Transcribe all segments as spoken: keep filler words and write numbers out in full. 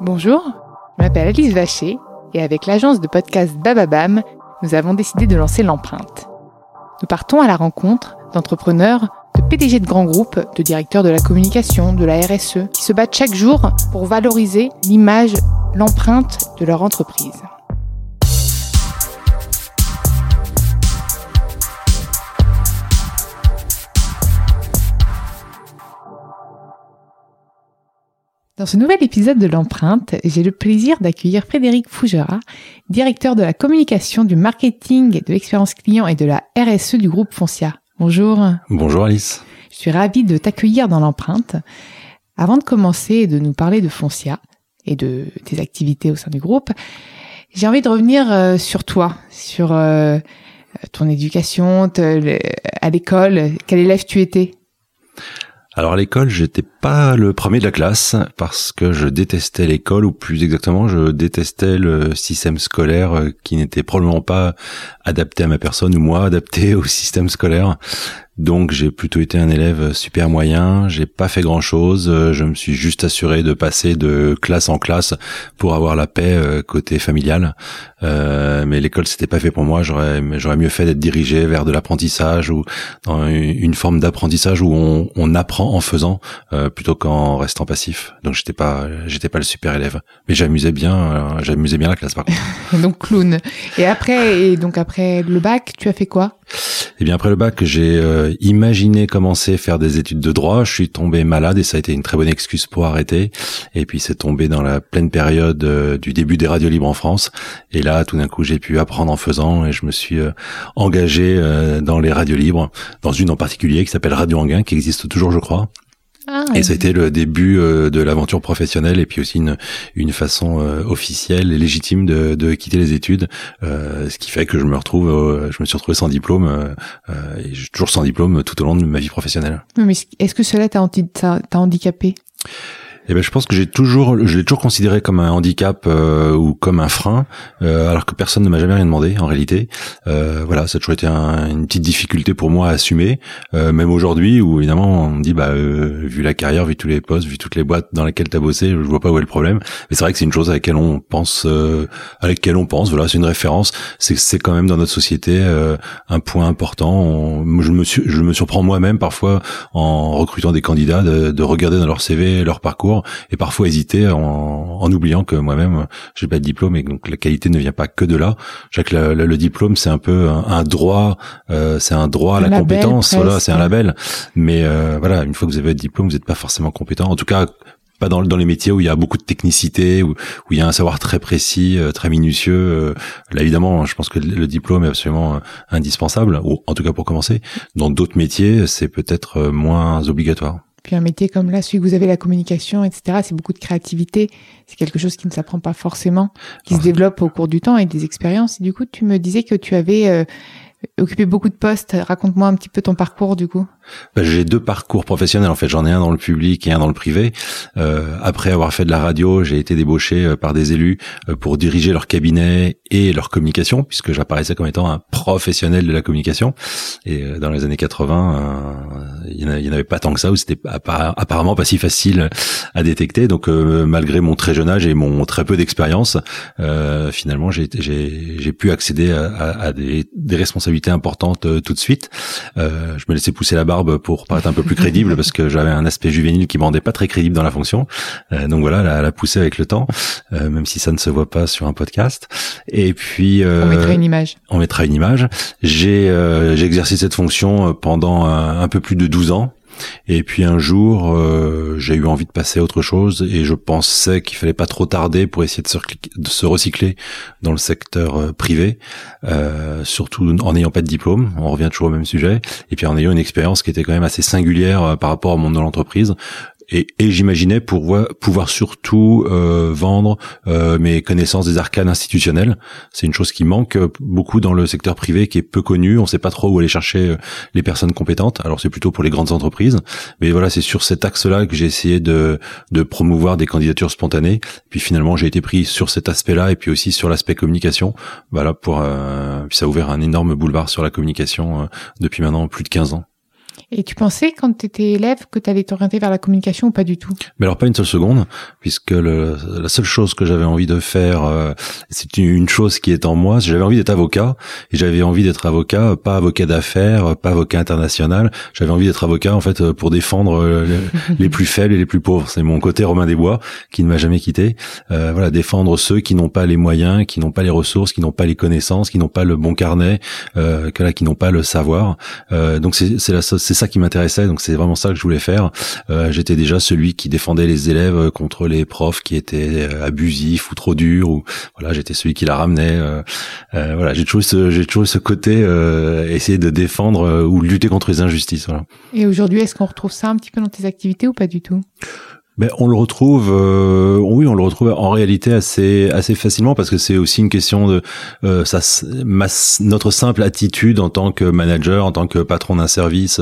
Bonjour, je m'appelle Alice Vacher et avec l'agence de podcast Bababam, nous avons décidé de lancer l'empreinte. Nous partons à la rencontre d'entrepreneurs, de P D G de grands groupes, de directeurs de la communication, de la R S E, qui se battent chaque jour pour valoriser l'image, l'empreinte de leur entreprise. Dans ce nouvel épisode de l'empreinte, j'ai le plaisir d'accueillir Frédéric Fougerat, directeur de la communication, du marketing, de l'expérience client et de la R S E du groupe Foncia. Bonjour. Bonjour Alice. Je suis ravie de t'accueillir dans l'empreinte. Avant de commencer et de nous parler de Foncia et de tes activités au sein du groupe, j'ai envie de revenir sur toi, sur ton éducation, à l'école, quel élève tu étais ? Alors à l'école, j'étais pas le premier de la classe parce que je détestais l'école, ou plus exactement, je détestais le système scolaire qui n'était probablement pas adapté à ma personne, ou moi adapté au système scolaire. Donc j'ai plutôt été un élève super moyen, j'ai pas fait grand-chose, je me suis juste assuré de passer de classe en classe pour avoir la paix côté familial. Euh, mais l'école c'était pas fait pour moi, j'aurais j'aurais mieux fait d'être dirigé vers de l'apprentissage ou dans une forme d'apprentissage où on on apprend en faisant euh, plutôt qu'en restant passif. Donc j'étais pas j'étais pas le super élève, mais j'amusais bien euh, j'amusais bien la classe par contre. Donc clown. Et après et donc après le bac, tu as fait quoi ? Eh bien après le bac, j'ai euh, imaginé commencer à faire des études de droit, je suis tombé malade et ça a été une très bonne excuse pour arrêter. Et puis c'est tombé dans la pleine période euh, du début des radios libres en France. Et là, tout d'un coup, j'ai pu apprendre en faisant et je me suis euh, engagé euh, dans les radios libres, dans une en particulier qui s'appelle Radio Anguin, qui existe toujours, je crois. Ah, et oui. Ça a été le début euh, de l'aventure professionnelle et puis aussi une une façon euh, officielle et légitime de de quitter les études, euh, ce qui fait que je me retrouve euh, je me suis retrouvé sans diplôme euh, et je suis toujours sans diplôme tout au long de ma vie professionnelle. Mais est-ce que cela t'a, anti- t'a, t'a handicapé ? Eh ben je pense que j'ai toujours je l'ai toujours considéré comme un handicap euh, ou comme un frein euh, alors que personne ne m'a jamais rien demandé en réalité. Euh voilà, ça a toujours été un, une petite difficulté pour moi à assumer, euh, même aujourd'hui où évidemment on me dit bah euh, vu la carrière, vu tous les postes, vu toutes les boîtes dans lesquelles tu as bossé, je vois pas où est le problème. Mais c'est vrai que c'est une chose à laquelle on pense euh, à laquelle on pense, voilà, c'est une référence, c'est c'est quand même dans notre société euh, un point important. On, je me suis, je me surprends moi-même parfois en recrutant des candidats de, de regarder dans leur C V leur parcours et parfois hésiter en, en oubliant que moi-même j'ai pas de diplôme et donc la qualité ne vient pas que de là. Jacques, le, le, le diplôme c'est un peu un, un droit, euh, c'est un droit à la compétence, voilà, c'est un label. Mais euh, voilà, une fois que vous avez un diplôme, vous n'êtes pas forcément compétent. En tout cas, pas dans, dans les métiers où il y a beaucoup de technicité, où, où il y a un savoir très précis, très minutieux. Là, évidemment, je pense que le diplôme est absolument indispensable, ou en tout cas pour commencer. Dans d'autres métiers, c'est peut-être moins obligatoire. Puis un métier comme là, celui que vous avez, la communication, et cetera, c'est beaucoup de créativité. C'est quelque chose qui ne s'apprend pas forcément, qui Alors, se développe au cours du temps et des expériences. Et du coup, tu me disais que tu avais euh, occupé beaucoup de postes. Raconte-moi un petit peu ton parcours, du coup. Ben, j'ai deux parcours professionnels. En fait, j'en ai un dans le public et un dans le privé. Euh, après avoir fait de la radio, j'ai été débauché par des élus pour diriger leur cabinet et leur communication, puisque j'apparaissais comme étant un professionnel de la communication. Et dans les années quatre-vingts, il euh, y, y en avait pas tant que ça, où c'était apparemment pas si facile à détecter. Donc, euh, malgré mon très jeune âge et mon très peu d'expérience, euh, finalement, j'ai, j'ai, j'ai pu accéder à, à, à des, des responsabilités responsabilité importante euh, tout de suite. Euh, je me laissais pousser la barbe pour paraître un peu plus crédible parce que j'avais un aspect juvénile qui me rendait pas très crédible dans la fonction. Euh, donc voilà, la, la poussée avec le temps, euh, même si ça ne se voit pas sur un podcast. Et puis euh, on mettra une image. On mettra une image. J'ai euh, j'ai exercé cette fonction pendant un, un peu plus de douze ans. Et puis un jour, euh, j'ai eu envie de passer à autre chose et je pensais qu'il fallait pas trop tarder pour essayer de se, reclic- de se recycler dans le secteur euh, privé, euh, surtout en n'ayant pas de diplôme, on revient toujours au même sujet, et puis en ayant une expérience qui était quand même assez singulière euh, par rapport au monde de l'entreprise. Et, et j'imaginais pouvoir, pouvoir surtout euh, vendre euh, mes connaissances des arcanes institutionnelles. C'est une chose qui manque beaucoup dans le secteur privé, qui est peu connue. On ne sait pas trop où aller chercher les personnes compétentes. Alors c'est plutôt pour les grandes entreprises. Mais voilà, c'est sur cet axe-là que j'ai essayé de, de promouvoir des candidatures spontanées. Puis finalement, j'ai été pris sur cet aspect-là et puis aussi sur l'aspect communication. Voilà, pour euh, puis ça a ouvert un énorme boulevard sur la communication euh, depuis maintenant plus de quinze ans. Et tu pensais, quand tu étais élève, que tu allais t'orienter vers la communication ou pas du tout? Mais alors, pas une seule seconde, puisque le, la seule chose que j'avais envie de faire, euh, c'est une chose qui est en moi. J'avais envie d'être avocat, et j'avais envie d'être avocat, pas avocat d'affaires, pas avocat international. J'avais envie d'être avocat, en fait, pour défendre les, les plus faibles et les plus pauvres. C'est mon côté Romain Desbois, qui ne m'a jamais quitté. Euh, voilà, défendre ceux qui n'ont pas les moyens, qui n'ont pas les ressources, qui n'ont pas les connaissances, qui n'ont pas le bon carnet, euh, que là, qui n'ont pas le savoir. Euh, donc, c'est, c'est la c'est ça qui m'intéressait, donc c'est vraiment ça que je voulais faire. Euh, j'étais déjà celui qui défendait les élèves contre les profs qui étaient abusifs ou trop durs, ou voilà, j'étais celui qui la ramenait. Euh, euh, voilà, j'ai toujours ce, j'ai toujours ce côté euh, essayer de défendre euh, ou lutter contre les injustices. Voilà. Et aujourd'hui, est-ce qu'on retrouve ça un petit peu dans tes activités ou pas du tout? Ben on le retrouve, euh, oui, on le retrouve en réalité assez assez facilement parce que c'est aussi une question de euh, ça, ma, notre simple attitude en tant que manager, en tant que patron d'un service,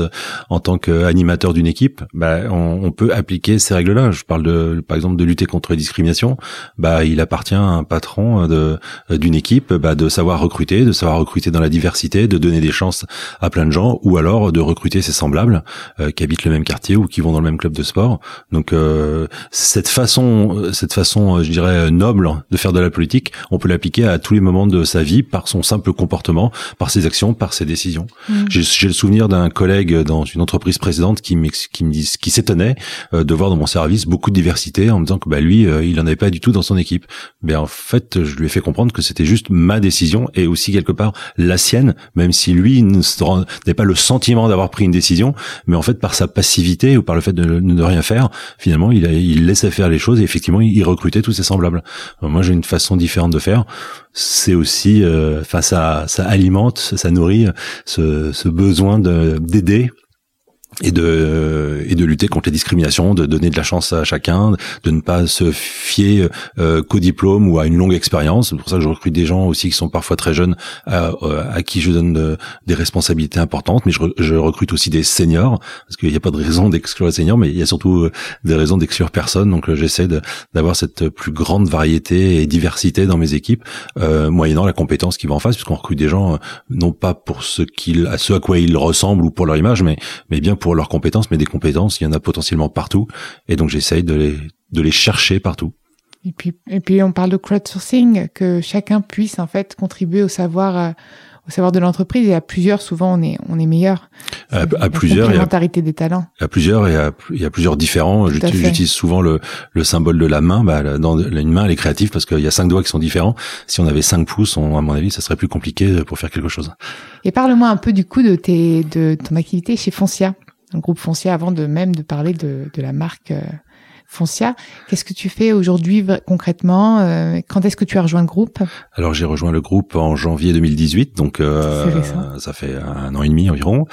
en tant qu'animateur d'une équipe. Ben on, on peut appliquer ces règles-là. Je parle de, par exemple, de lutter contre les discriminations. Ben il appartient à un patron de d'une équipe, ben, de savoir recruter, de savoir recruter dans la diversité, de donner des chances à plein de gens, ou alors de recruter ses semblables euh, qui habitent le même quartier ou qui vont dans le même club de sport. Donc euh, cette façon, cette façon, je dirais, noble de faire de la politique, on peut l'appliquer à tous les moments de sa vie par son simple comportement, par ses actions, par ses décisions. Mmh. J'ai, j'ai le souvenir d'un collègue dans une entreprise précédente qui, qui me dis, qui s'étonnait de voir dans mon service beaucoup de diversité en me disant que bah lui, il en avait pas du tout dans son équipe. Mais en fait, je lui ai fait comprendre que c'était juste ma décision et aussi quelque part la sienne, même si lui n'avait pas le sentiment d'avoir pris une décision, mais en fait par sa passivité ou par le fait de ne rien faire, finalement, il Il, a, il laissait faire les choses et effectivement il recrutait tous ses semblables. Alors moi j'ai une façon différente de faire. C'est aussi, enfin euh, ça, ça alimente, ça nourrit ce, ce besoin de, d'aider et de et de lutter contre les discriminations, de donner de la chance à chacun, de ne pas se fier euh, qu'au diplôme ou à une longue expérience. C'est pour ça que je recrute des gens aussi qui sont parfois très jeunes, à, à qui je donne de, des responsabilités importantes, mais je, je recrute aussi des seniors, parce qu'il n'y a pas de raison d'exclure les seniors, mais il y a surtout des raisons d'exclure personne. Donc j'essaie de, d'avoir cette plus grande variété et diversité dans mes équipes, euh, moyennant la compétence qui va en face, puisqu'on recrute des gens euh, non pas pour ce qu'ils, à ce à quoi ils ressemblent ou pour leur image, mais mais bien pour pour leurs compétences, mais des compétences, il y en a potentiellement partout, et donc j'essaye de les, de les chercher partout. Et puis, et puis on parle de crowdsourcing, que chacun puisse en fait contribuer au savoir, euh, au savoir de l'entreprise, et à plusieurs, souvent on est, on est meilleur. À, à plusieurs, et à, des talents. À plusieurs et à, et à plusieurs différents. J'ut, j'utilise souvent le, le symbole de la main. Bah, dans une main, elle est créative parce qu'il y a cinq doigts qui sont différents. Si on avait cinq pouces, on, à mon avis, ça serait plus compliqué pour faire quelque chose. Et parle-moi un peu du coup de tes, de ton activité chez Foncia. Un groupe Foncia, avant de même de parler de, de la marque euh, Foncia. Qu'est-ce que tu fais aujourd'hui concrètement? euh, Quand est-ce que tu as rejoint le groupe? Alors, j'ai rejoint le groupe en janvier deux mille dix-huit, donc euh, ça fait un an et demi environ,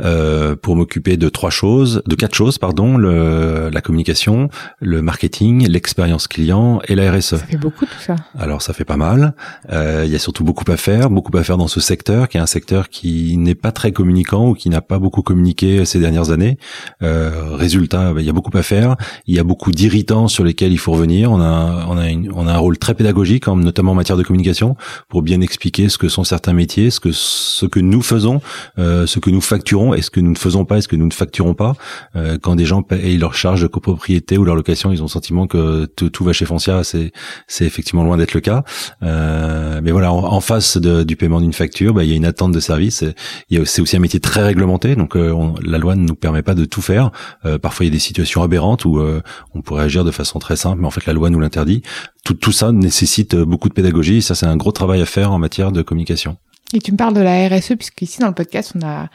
euh, pour m'occuper de trois choses, de quatre choses, pardon, le, la communication, le marketing, l'expérience client et la R S E. Ça fait beaucoup tout ça. Alors, ça fait pas mal. Euh, il y a surtout beaucoup à faire, beaucoup à faire dans ce secteur, qui est un secteur qui n'est pas très communicant ou qui n'a pas beaucoup communiqué ces dernières années. Euh, résultat, il y a beaucoup à faire. Il y a beaucoup d'irritants sur lesquels il faut revenir. On a, on a, une, on a un rôle très pédagogique, notamment en matière de communication, pour bien expliquer ce que sont certains métiers, ce que, ce que nous faisons, euh, ce que nous facturons, faisons, est-ce que nous ne faisons pas, est-ce que nous ne facturons pas. Euh, quand des gens payent leur charge de copropriété ou leur location, ils ont le sentiment que tout, tout va chez Foncia. C'est, c'est effectivement loin d'être le cas. Euh, mais voilà, en, en face de, du paiement d'une facture, bah, il y a une attente de service. Il y a, c'est aussi un métier très réglementé, donc euh, on, la loi ne nous permet pas de tout faire. Euh, parfois, il y a des situations aberrantes où euh, on pourrait agir de façon très simple, mais en fait, la loi nous l'interdit. Tout, tout ça nécessite beaucoup de pédagogie. Ça, c'est un gros travail à faire en matière de communication. Et tu me parles de la R S E, puisqu'ici, dans le podcast, on a,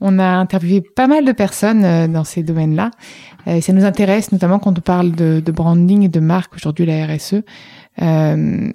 on a interviewé pas mal de personnes dans ces domaines-là. Et ça nous intéresse, notamment quand on parle de, de branding et de marque, aujourd'hui, la R S E. Euh,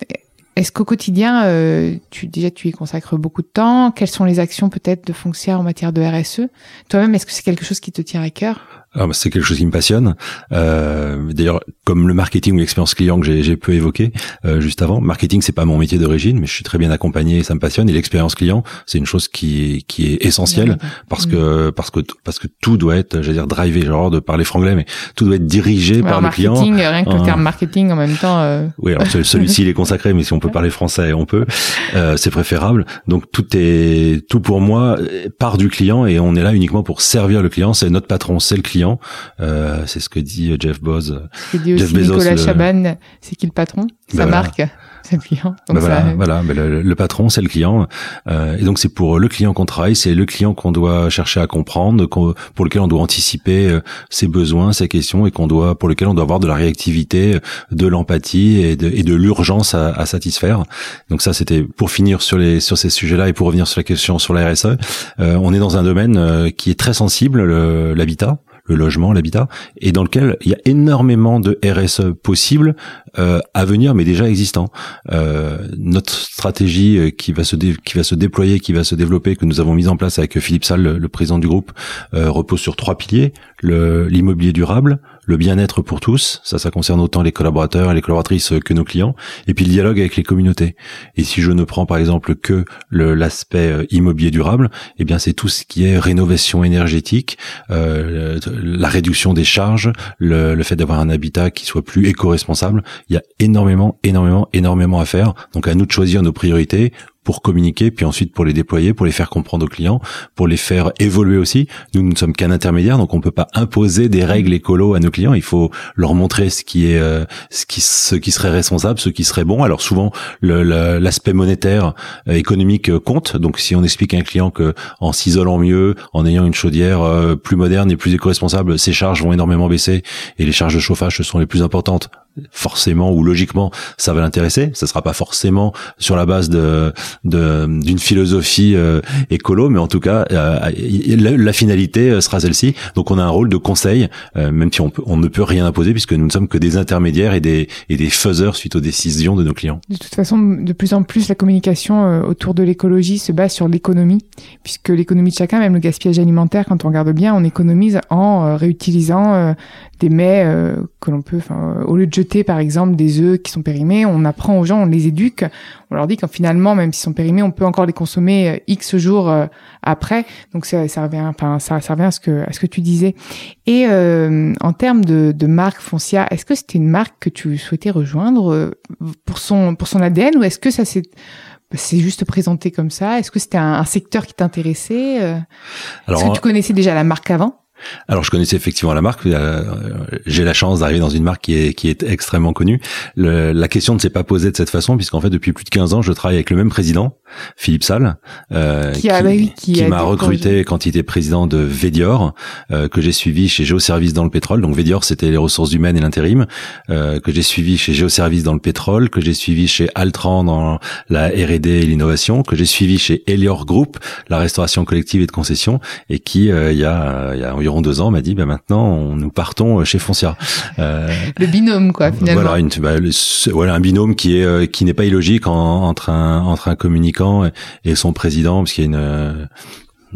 est-ce qu'au quotidien, euh, tu, déjà, tu y consacres beaucoup de temps? Quelles sont les actions, peut-être, de Foncia en matière de R S E? Toi-même, est-ce que c'est quelque chose qui te tient à cœur? Alors, c'est quelque chose qui me passionne. Euh, d'ailleurs, comme le marketing ou l'expérience client que j'ai, j'ai peu évoqué euh, juste avant, marketing c'est pas mon métier d'origine, mais je suis très bien accompagné et ça me passionne. Et l'expérience client, c'est une chose qui qui est essentielle parce que parce que parce que tout doit être, j'allais dire, drivé, genre de parler franglais, mais tout doit être dirigé alors, par le client. Marketing, rien que euh, le terme marketing en même temps. Euh... Oui, alors celui-ci il est consacré, mais si on peut parler français, on peut. Euh, c'est préférable. Donc tout est tout pour moi part du client et on est là uniquement pour servir le client. C'est notre patron, c'est le client. Euh, c'est ce que dit Jeff Bezos. Ce que dit aussi Jeff Bezos, Nicolas le... Chaban, c'est qui le patron? Sa ben marque voilà. C'est le client. Donc ben ça... Voilà, voilà. Ben le, le patron, c'est le client. Euh, et donc c'est pour le client qu'on travaille, c'est le client qu'on doit chercher à comprendre, qu'on, pour lequel on doit anticiper ses besoins, ses questions, et qu'on doit, pour lequel on doit avoir de la réactivité, de l'empathie et de, et de l'urgence à, à satisfaire. Donc ça, c'était pour finir sur les sur ces sujets-là et pour revenir sur la question sur la R S E. Euh, on est dans un domaine qui est très sensible, le, l'habitat. le logement, l'habitat, et dans lequel il y a énormément de R S E possibles euh, à venir, mais déjà existants. Euh, notre stratégie qui va se dé- qui va se déployer, qui va se développer, que nous avons mise en place avec Philippe Salle, le, le président du groupe, euh, repose sur trois piliers: le, l'immobilier durable, le bien-être pour tous, ça, ça concerne autant les collaborateurs et les collaboratrices que nos clients, et puis le dialogue avec les communautés. Et si je ne prends par exemple que le, l'aspect immobilier durable, eh bien c'est tout ce qui est rénovation énergétique, euh, la réduction des charges, le, le fait d'avoir un habitat qui soit plus éco-responsable. Il y a énormément, énormément, énormément à faire. Donc à nous de choisir nos priorités, pour communiquer, puis ensuite pour les déployer, pour les faire comprendre aux clients, pour les faire évoluer aussi. Nous, nous ne sommes qu'un intermédiaire, donc on peut pas imposer des règles écolo à nos clients. Il faut leur montrer ce qui est, euh, ce qui, ce qui serait responsable, ce qui serait bon. Alors souvent, le, le, l'aspect monétaire, euh, économique compte. Donc, si on explique à un client que en s'isolant mieux, en ayant une chaudière euh, plus moderne et plus éco-responsable, ses charges vont énormément baisser et les charges de chauffage ce sont les plus importantes. Forcément ou logiquement, ça va l'intéresser. Ça sera pas forcément sur la base de, de d'une philosophie euh, écolo, mais en tout cas, euh, la, la finalité sera celle-ci. Donc, on a un rôle de conseil, euh, même si on, peut, on ne peut rien imposer, puisque nous ne sommes que des intermédiaires et des et des faiseurs suite aux décisions de nos clients. De toute façon, de plus en plus, la communication autour de l'écologie se base sur l'économie, puisque l'économie de chacun, même le gaspillage alimentaire, quand on regarde bien, on économise en réutilisant des mets que l'on peut, enfin, au lieu de jeter par exemple des œufs qui sont périmés, on apprend aux gens, on les éduque, on leur dit qu'en finalement, même s'ils sont périmés, on peut encore les consommer X jours après. Donc ça, ça revient, enfin ça, ça revient à ce que à ce que tu disais. Et euh, en termes de, de marque Foncia, est-ce que c'était une marque que tu souhaitais rejoindre pour son pour son A D N ou est-ce que ça c'est c'est juste présenté comme ça? Est-ce que c'était un, un secteur qui t'intéressait? Alors, est-ce que tu connaissais déjà la marque avant? Alors je connaissais effectivement la marque. Euh, j'ai la chance d'arriver dans une marque qui est qui est extrêmement connue. Le, la question ne s'est pas posée de cette façon puisqu'en fait depuis plus de quinze ans je travaille avec le même président, Philippe Salle, euh, qui, qui, a, qui, qui, qui a m'a recruté quand il était président de Védior, euh, que j'ai suivi chez Géoservices dans le pétrole. Donc Védior c'était les ressources humaines et l'intérim, euh, que j'ai suivi chez Géoservices dans le pétrole, que j'ai suivi chez Altran dans la R et D et l'innovation, que j'ai suivi chez Elior Group, la restauration collective et de concession, et qui il euh, y a il y a environ deux ans m'a dit bah maintenant on, nous partons chez Foncia. Euh, le binôme quoi finalement. Voilà, une, bah, le, voilà un binôme qui est qui n'est pas illogique en, entre un entre un communicant et, et son président parce qu'il y a une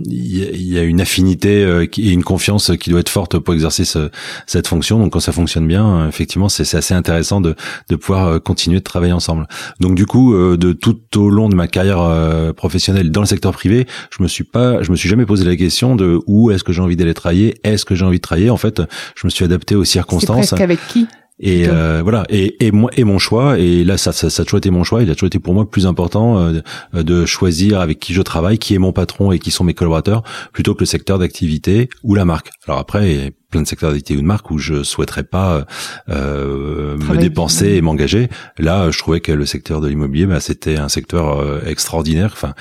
il y a une affinité et une confiance qui doit être forte pour exercer ce, cette fonction. Donc quand ça fonctionne bien, effectivement, c'est, c'est assez intéressant de, de pouvoir continuer de travailler ensemble. Donc du coup, de tout au long de ma carrière professionnelle dans le secteur privé, je me suis pas, je me suis jamais posé la question de où est-ce que j'ai envie d'aller travailler, est-ce que j'ai envie de travailler. En fait, je me suis adapté aux circonstances. C'est presque avec qui ? Et euh, voilà, et et moi et mon choix, et là ça ça ça a toujours été mon choix, il a toujours été pour moi plus important euh, de choisir avec qui je travaille, qui est mon patron et qui sont mes collaborateurs, plutôt que le secteur d'activité ou la marque. Alors après, il y a plein de secteurs d'activité ou de marque où je souhaiterais pas euh, me dépenser et m'engager. Là, je trouvais que le secteur de l'immobilier, bah c'était un secteur extraordinaire, enfin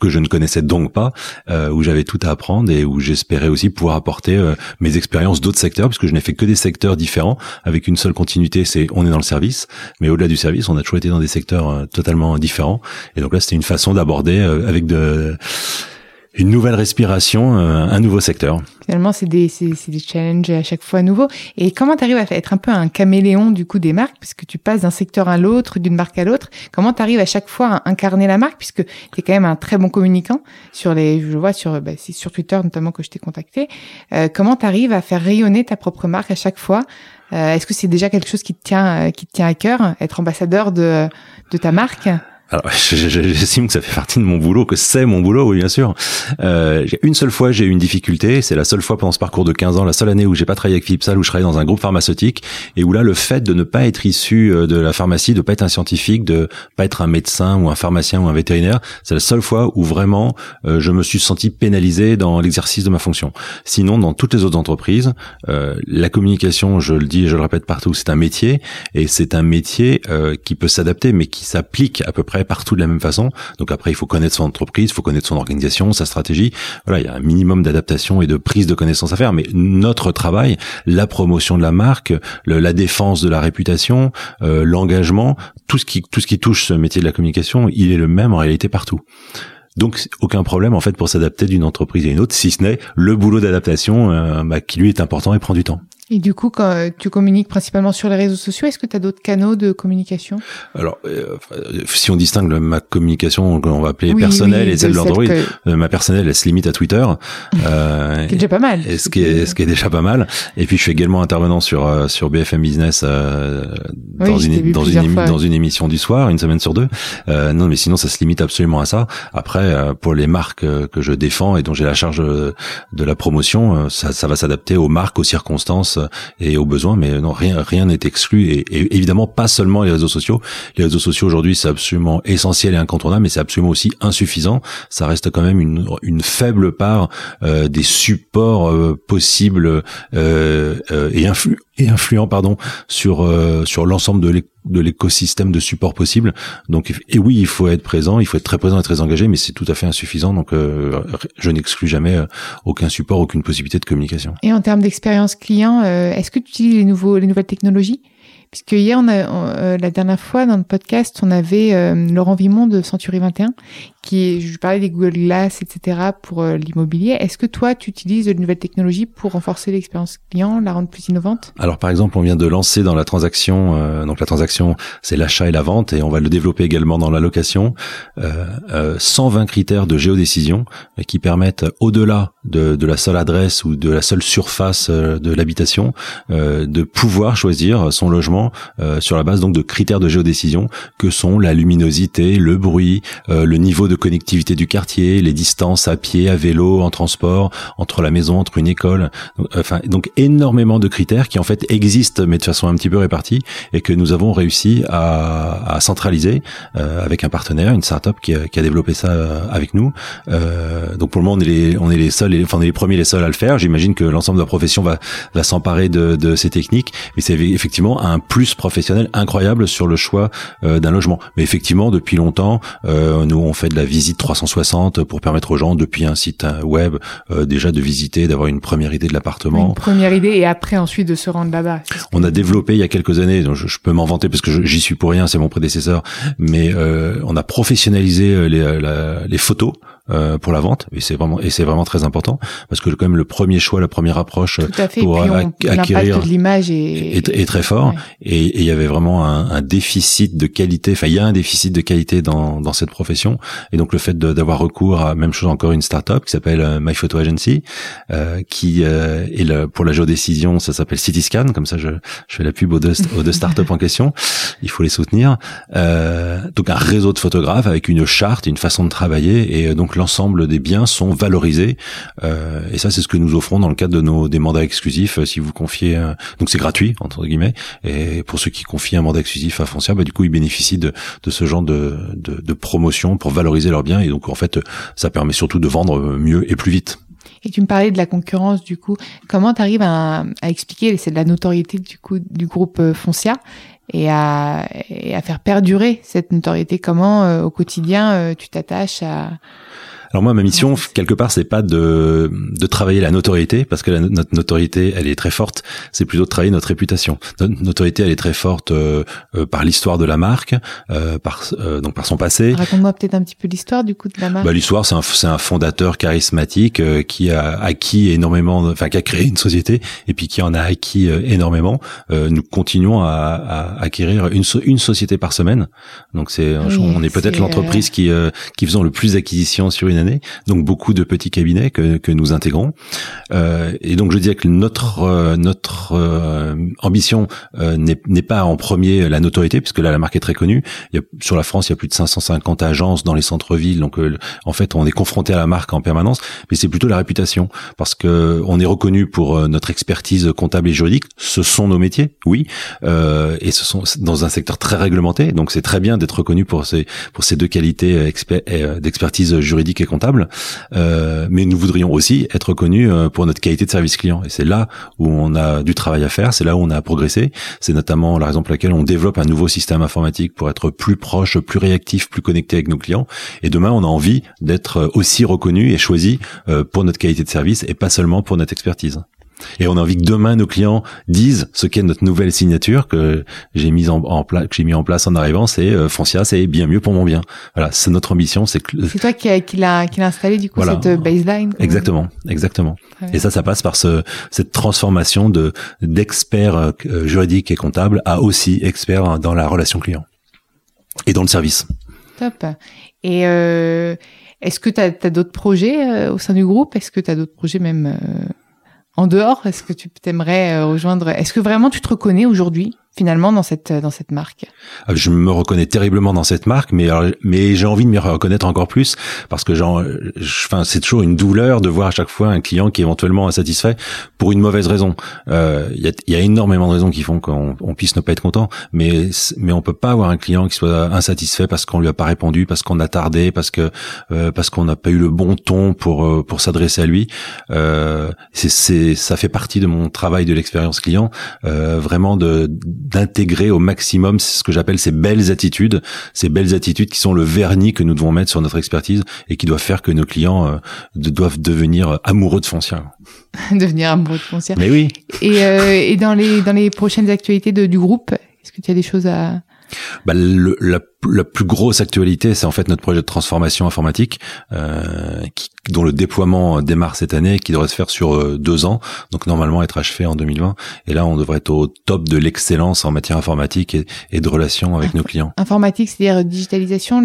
que je ne connaissais donc pas, euh, où j'avais tout à apprendre et où j'espérais aussi pouvoir apporter euh, mes expériences d'autres secteurs, puisque je n'ai fait que des secteurs différents, avec une seule continuité, c'est on est dans le service, mais au-delà du service, on a toujours été dans des secteurs euh, totalement différents. Et donc là, c'était une façon d'aborder euh, avec de... une nouvelle respiration, euh, un nouveau secteur. Finalement, c'est des, c'est, c'est des challenges à chaque fois nouveaux. Et comment t'arrives à être un peu un caméléon du coup des marques, puisque tu passes d'un secteur à l'autre, d'une marque à l'autre. Comment t'arrives à chaque fois à incarner la marque, puisque t'es quand même un très bon communicant sur les, je vois sur, bah, c'est sur Twitter notamment que je t'ai contacté. Euh, comment t'arrives à faire rayonner ta propre marque à chaque fois? Euh, est-ce que c'est déjà quelque chose qui te tient, euh, qui te tient à cœur, être ambassadeur de, de ta marque? Alors, j'estime que ça fait partie de mon boulot, que c'est mon boulot, oui, bien sûr. Euh, une seule fois, j'ai eu une difficulté. C'est la seule fois pendant ce parcours de quinze ans, la seule année où j'ai pas travaillé avec Philippe Salle, où je travaillais dans un groupe pharmaceutique, et où là, le fait de ne pas être issu de la pharmacie, de pas être un scientifique, de pas être un médecin ou un pharmacien ou un vétérinaire, c'est la seule fois où vraiment euh, je me suis senti pénalisé dans l'exercice de ma fonction. Sinon, dans toutes les autres entreprises, euh, la communication, je le dis et je le répète partout, c'est un métier, et c'est un métier euh, qui peut s'adapter, mais qui s'applique à peu près partout de la même façon. Donc après, il faut connaître son entreprise, il faut connaître son organisation, sa stratégie. Voilà, il y a un minimum d'adaptation et de prise de connaissance à faire. Mais notre travail, la promotion de la marque, le, la défense de la réputation, euh, l'engagement, tout ce qui tout ce qui touche ce métier de la communication, il est le même en réalité partout. Donc aucun problème en fait pour s'adapter d'une entreprise à une autre, si ce n'est le boulot d'adaptation euh, bah, qui lui est important et prend du temps. Et du coup, quand tu communiques principalement sur les réseaux sociaux, est-ce que tu as d'autres canaux de communication? Alors, euh, si on distingue ma communication qu'on va appeler oui, personnelle oui, et celle de l'Android, que... ma personnelle, elle se limite à Twitter. Euh, c'est déjà pas mal. Et ce, qui est, ce qui est déjà pas mal. Et puis, je suis également intervenant sur sur B F M Business euh, oui, dans, une, dans, une, dans une émission du soir, une semaine sur deux. Euh, non, mais sinon, ça se limite absolument à ça. Après, pour les marques que je défends et dont j'ai la charge de la promotion, ça, ça va s'adapter aux marques, aux circonstances et aux besoins, mais non, rien rien n'est exclu, et, et évidemment pas seulement les réseaux sociaux. Les réseaux sociaux aujourd'hui, c'est absolument essentiel et incontournable, mais c'est absolument aussi insuffisant. Ça reste quand même une une faible part euh, des supports euh, possibles euh, euh, et influ et influents pardon sur euh, sur l'ensemble de l'é- de l'écosystème de support possible. Donc et oui, il faut être présent, il faut être très présent et très engagé, mais c'est tout à fait insuffisant. Donc euh, je n'exclus jamais aucun support, aucune possibilité de communication. Et en termes d'expérience client, euh, est-ce que tu utilises les nouveaux les nouvelles technologies? Puisque hier, on a, on, euh, la dernière fois dans le podcast, on avait euh, Laurent Vimond de Century vingt et un, qui est, je parlais des Google Glass, et cetera pour euh, l'immobilier. Est-ce que toi, tu utilises de nouvelles technologies pour renforcer l'expérience client, la rendre plus innovante? Alors, par exemple, on vient de lancer dans la transaction, euh, donc la transaction, c'est l'achat et la vente, et on va le développer également dans la location, euh, euh, cent vingt critères de géodécision euh, qui permettent, au-delà de, de la seule adresse ou de la seule surface euh, de l'habitation, euh, de pouvoir choisir son logement Euh, sur la base donc de critères de géodécision que sont la luminosité, le bruit, euh, le niveau de connectivité du quartier, les distances à pied, à vélo, en transport, entre la maison, entre une école. Donc, euh, enfin, donc énormément de critères qui en fait existent mais de façon un petit peu répartie et que nous avons réussi à, à centraliser euh, avec un partenaire, une start-up qui a, qui a développé ça avec nous. Euh, donc pour le moment on est les, on est les seuls, les, enfin on est les premiers, les seuls à le faire. J'imagine que l'ensemble de la profession va, va s'emparer de, de ces techniques, mais c'est effectivement un plus professionnel incroyable sur le choix euh, d'un logement. Mais effectivement, depuis longtemps, euh, nous on fait de la visite trois cent soixante pour permettre aux gens, depuis un site web, euh, déjà de visiter, d'avoir une première idée de l'appartement. Une première idée et après ensuite de se rendre là-bas. On a développé il y a quelques années, donc je, je peux m'en vanter parce que je, j'y suis pour rien, c'est mon prédécesseur, mais euh, on a professionnalisé les, la, les photos pour la vente, et c'est vraiment et c'est vraiment très important parce que quand même le premier choix, la première approche pour acquérir l'impact de l'image est, est, est très fort, ouais. Et il y avait vraiment un, un déficit de qualité, enfin il y a un déficit de qualité dans dans cette profession, et donc le fait de, d'avoir recours à même chose encore une start-up qui s'appelle My Photo Agency euh, qui euh, est le, pour la géodécision ça s'appelle CityScan, comme ça je je fais la pub aux deux aux deux start-up en question, il faut les soutenir, euh, donc un réseau de photographes avec une charte, une façon de travailler, et donc l'ensemble des biens sont valorisés. Euh, et ça, c'est ce que nous offrons dans le cadre de nos des mandats exclusifs. Euh, si vous confiez, euh, donc c'est gratuit entre guillemets. Et pour ceux qui confient un mandat exclusif à Foncia, bah du coup, ils bénéficient de, de ce genre de, de, de promotion pour valoriser leurs biens. Et donc en fait, ça permet surtout de vendre mieux et plus vite. Et tu me parlais de la concurrence, du coup. Comment tu arrives à, à expliquer, c'est de la notoriété du coup du groupe Foncia et à, et à faire perdurer cette notoriété. Comment euh, au quotidien euh, tu t'attaches à... Alors moi, ma mission, quelque part, c'est pas de de travailler la notoriété, parce que la, notre notoriété, elle est très forte. C'est plutôt de travailler notre réputation. Notre notoriété, elle est très forte euh, euh, par l'histoire de la marque, euh, par euh, donc par son passé. Raconte-moi peut-être un petit peu l'histoire du coup de la marque. Bah, l'histoire, c'est un c'est un fondateur charismatique euh, qui a acquis énormément, enfin qui a créé une société et puis qui en a acquis euh, énormément. Euh, nous continuons à, à acquérir une une société par semaine. Donc c'est oui, on est peut-être c'est, l'entreprise euh... qui euh, qui faisons le plus d'acquisitions sur une année, donc beaucoup de petits cabinets que, que nous intégrons. Euh, et donc je disais que notre euh, notre euh, ambition euh, n'est, n'est pas en premier la notoriété, puisque là la marque est très connue. Il y a, sur la France, il y a plus de cinq cent cinquante agences dans les centres-villes, donc euh, en fait on est confronté à la marque en permanence, mais c'est plutôt la réputation, parce que on est reconnu pour euh, notre expertise comptable et juridique. Ce sont nos métiers, oui, euh, et ce sont dans un secteur très réglementé, donc c'est très bien d'être reconnu pour ces pour ces deux qualités exper- d'expertise juridique et comptable, euh, mais nous voudrions aussi être reconnus euh, pour notre qualité de service client. Et c'est là où on a du travail à faire, c'est là où on a progressé. C'est notamment la raison pour laquelle on développe un nouveau système informatique pour être plus proche, plus réactif, plus connecté avec nos clients. Et demain, on a envie d'être aussi reconnu et choisi euh, pour notre qualité de service et pas seulement pour notre expertise. Et on a envie que demain nos clients disent ce qu'est notre nouvelle signature que j'ai mise en, en place, que j'ai mis en place en arrivant, c'est euh, Foncia, c'est bien mieux pour mon bien. Voilà, c'est notre ambition. C'est, que, c'est toi qui, a, qui l'a qui l'a installé du coup, voilà. Cette baseline. Exactement, exactement. Et ça, ça passe par ce cette transformation de d'expert euh, juridique et comptable à aussi expert dans la relation client et dans le service. Top. Et euh, est-ce que t'as t'as d'autres projets euh, au sein du groupe ? Est-ce que t'as d'autres projets même euh... en dehors, est-ce que tu t'aimerais rejoindre? Est-ce que vraiment tu te reconnais aujourd'hui, finalement, dans cette dans cette marque? Je me reconnais terriblement dans cette marque, mais alors, mais j'ai envie de m'y reconnaître encore plus, parce que genre, je, enfin, c'est toujours une douleur de voir à chaque fois un client qui est éventuellement insatisfait pour une mauvaise raison. Il euh, y, a, y a énormément de raisons qui font qu'on on puisse ne pas être content, mais mais on peut pas avoir un client qui soit insatisfait parce qu'on lui a pas répondu, parce qu'on a tardé, parce que euh, parce qu'on n'a pas eu le bon ton pour pour s'adresser à lui. Euh, c'est c'est ça fait partie de mon travail de l'expérience client, euh, vraiment de, de d'intégrer au maximum ce que j'appelle ces belles attitudes, ces belles attitudes qui sont le vernis que nous devons mettre sur notre expertise et qui doivent faire que nos clients euh, de, doivent devenir amoureux de Foncia. Devenir amoureux de Foncia. Mais oui. Et, euh, et dans les dans les prochaines actualités de, du groupe, est-ce que tu as des choses à... Bah, le, la, la plus grosse actualité, c'est en fait notre projet de transformation informatique, euh, qui, dont le déploiement démarre cette année, qui devrait se faire sur euh, deux ans, donc normalement être achevé en deux mille vingt. Et là, on devrait être au top de l'excellence en matière informatique et, et de relations avec Inf- nos clients. Informatique, c'est-à-dire digitalisation, la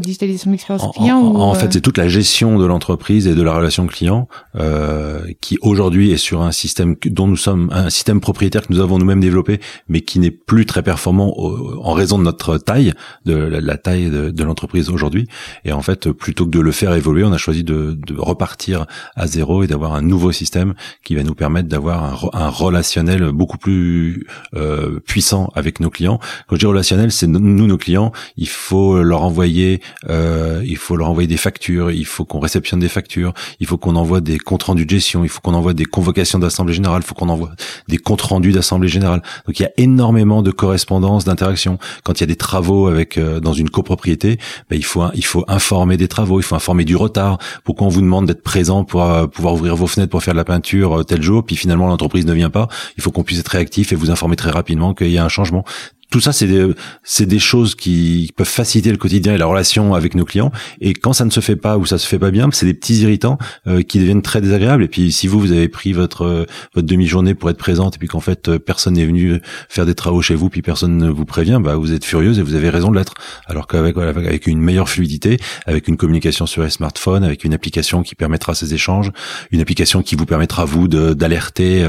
digitalisation de l'expérience en, client. En, ou en euh... fait, c'est toute la gestion de l'entreprise et de la relation client, euh, qui aujourd'hui est sur un système dont nous sommes un système propriétaire que nous avons nous-mêmes développé, mais qui n'est plus très performant au, en raison de notre taille, de la taille de, de l'entreprise aujourd'hui. Et en fait, plutôt que de le faire évoluer, on a choisi de, de repartir à zéro et d'avoir un nouveau système qui va nous permettre d'avoir un, un relationnel beaucoup plus euh, puissant avec nos clients. Quand je dis relationnel, c'est nous, nos clients, il faut leur envoyer, euh, il faut leur envoyer des factures, il faut qu'on réceptionne des factures, il faut qu'on envoie des comptes rendus de gestion, il faut qu'on envoie des convocations d'assemblée générale, il faut qu'on envoie des comptes rendus d'assemblée générale. Donc il y a énormément de correspondances, d'interactions. Quand il y a des travaux avec euh, dans une copropriété, ben, il faut il faut informer des travaux, il faut informer du retard. Pourquoi on vous demande d'être présent pour euh, pouvoir ouvrir vos fenêtres pour faire de la peinture euh, tel jour, puis finalement l'entreprise ne vient pas. Il faut qu'on puisse être réactif et vous informer très rapidement qu'il y a un changement. Tout ça, c'est des, c'est des choses qui peuvent faciliter le quotidien et la relation avec nos clients. Et quand ça ne se fait pas ou ça se fait pas bien, c'est des petits irritants euh, qui deviennent très désagréables. Et puis, si vous, vous avez pris votre votre demi-journée pour être présente et puis qu'en fait, personne n'est venu faire des travaux chez vous, puis personne ne vous prévient, bah vous êtes furieuse et vous avez raison de l'être. Alors qu'avec voilà, avec une meilleure fluidité, avec une communication sur les smartphones, avec une application qui permettra ces échanges, une application qui vous permettra, vous, de, d'alerter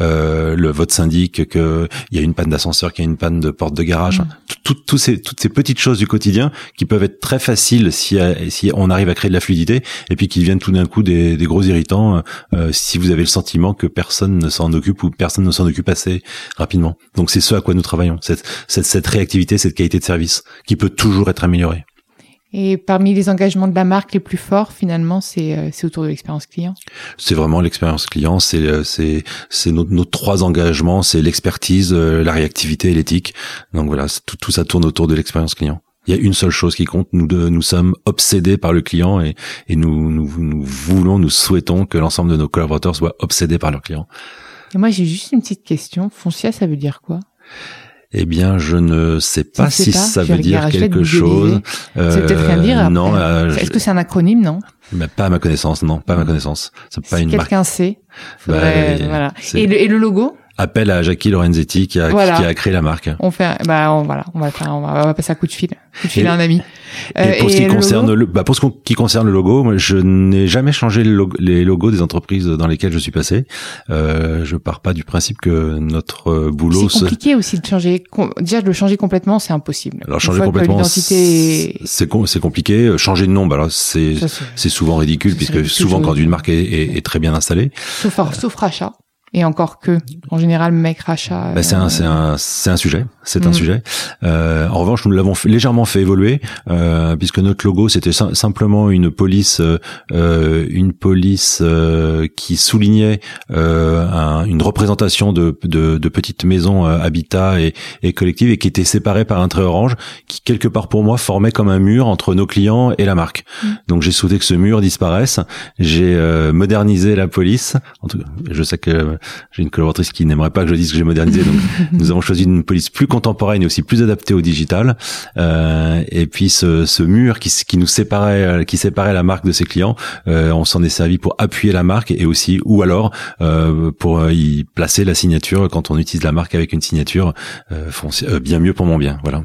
euh, le, votre syndic qu'il y a une panne d'ascenseur, qu'il y a une panne de porte de garage, mmh. tout, tout, tout ces, toutes ces petites choses du quotidien qui peuvent être très faciles si, si on arrive à créer de la fluidité et puis qui deviennent tout d'un coup des, des gros irritants euh, si vous avez le sentiment que personne ne s'en occupe ou personne ne s'en occupe assez rapidement. Donc c'est ce à quoi nous travaillons, cette, cette, cette réactivité, cette qualité de service qui peut toujours être améliorée. Et parmi les engagements de la marque les plus forts, finalement, c'est c'est autour de l'expérience client. C'est vraiment l'expérience client, c'est c'est c'est nos, nos trois engagements, c'est l'expertise, la réactivité et l'éthique. Donc voilà, tout tout ça tourne autour de l'expérience client. Il y a une seule chose qui compte, nous deux, nous sommes obsédés par le client et et nous nous nous voulons, nous souhaitons que l'ensemble de nos collaborateurs soient obsédés par leur client. Et moi, j'ai juste une petite question. Foncia, ça veut dire quoi ? Eh bien, je ne sais pas si ça veut dire quelque chose. C'est peut-être rien dire. Non. Est-ce que c'est un acronyme, non ? Bah, pas à ma connaissance, non. Pas à ma connaissance. C'est pas une marque. Si quelqu'un sait. Faudrait, bah, voilà. Et le, et le logo ? Appel à Jackie Lorenzetti qui a, voilà. qui a créé la marque. On fait, bah, on, voilà, on va faire, on va, on va passer un coup de fil, coup de fil et, à un ami. Euh, et pour et ce qui concerne le, le, bah, pour ce qui concerne le logo, moi, je n'ai jamais changé le logo, les logos des entreprises dans lesquelles je suis passé. Euh, je pars pas du principe que notre boulot. C'est se... compliqué aussi de changer, com... déjà de le changer complètement, c'est impossible. Alors, changer complètement, c'est, c'est compliqué. Changer de nom, bah, alors, c'est, ça, c'est, c'est souvent ridicule puisque souvent quand une marque est, est, est très bien installée. Sauf, euh, sauf rachat. Et encore que, en général, mec rachat. Bah c'est un, euh... c'est un, c'est un sujet. C'est mmh. un sujet. Euh, en revanche, nous l'avons fait, légèrement fait évoluer, euh, puisque notre logo c'était sim- simplement une police, euh, une police euh, qui soulignait euh, un, une représentation de, de, de petites maisons euh, habitat et, et collectives et qui était séparée par un trait orange, qui quelque part pour moi formait comme un mur entre nos clients et la marque. Mmh. Donc j'ai souhaité que ce mur disparaisse. J'ai euh, modernisé la police. En tout cas, je sais que euh, j'ai une collaboratrice qui n'aimerait pas que je dise que j'ai modernisé, donc nous avons choisi une police plus contemporaine et aussi plus adaptée au digital. Euh, et puis ce, ce mur qui, qui nous séparait, qui séparait la marque de ses clients, euh, on s'en est servi pour appuyer la marque et aussi, ou alors euh, pour y placer la signature quand on utilise la marque avec une signature euh, foncier, euh, bien mieux pour mon bien. Voilà.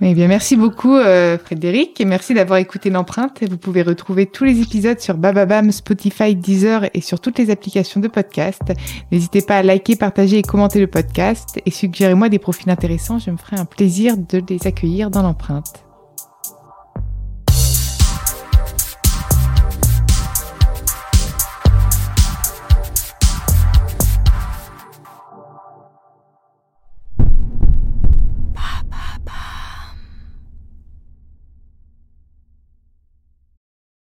Eh bien, merci beaucoup euh, Frédéric et merci d'avoir écouté l'empreinte. Vous pouvez retrouver tous les épisodes sur Bababam, Spotify, Deezer et sur toutes les applications de podcast. N'hésitez pas à liker, partager et commenter le podcast et suggérez-moi des profils intéressants. Je me ferai un plaisir de les accueillir dans l'empreinte.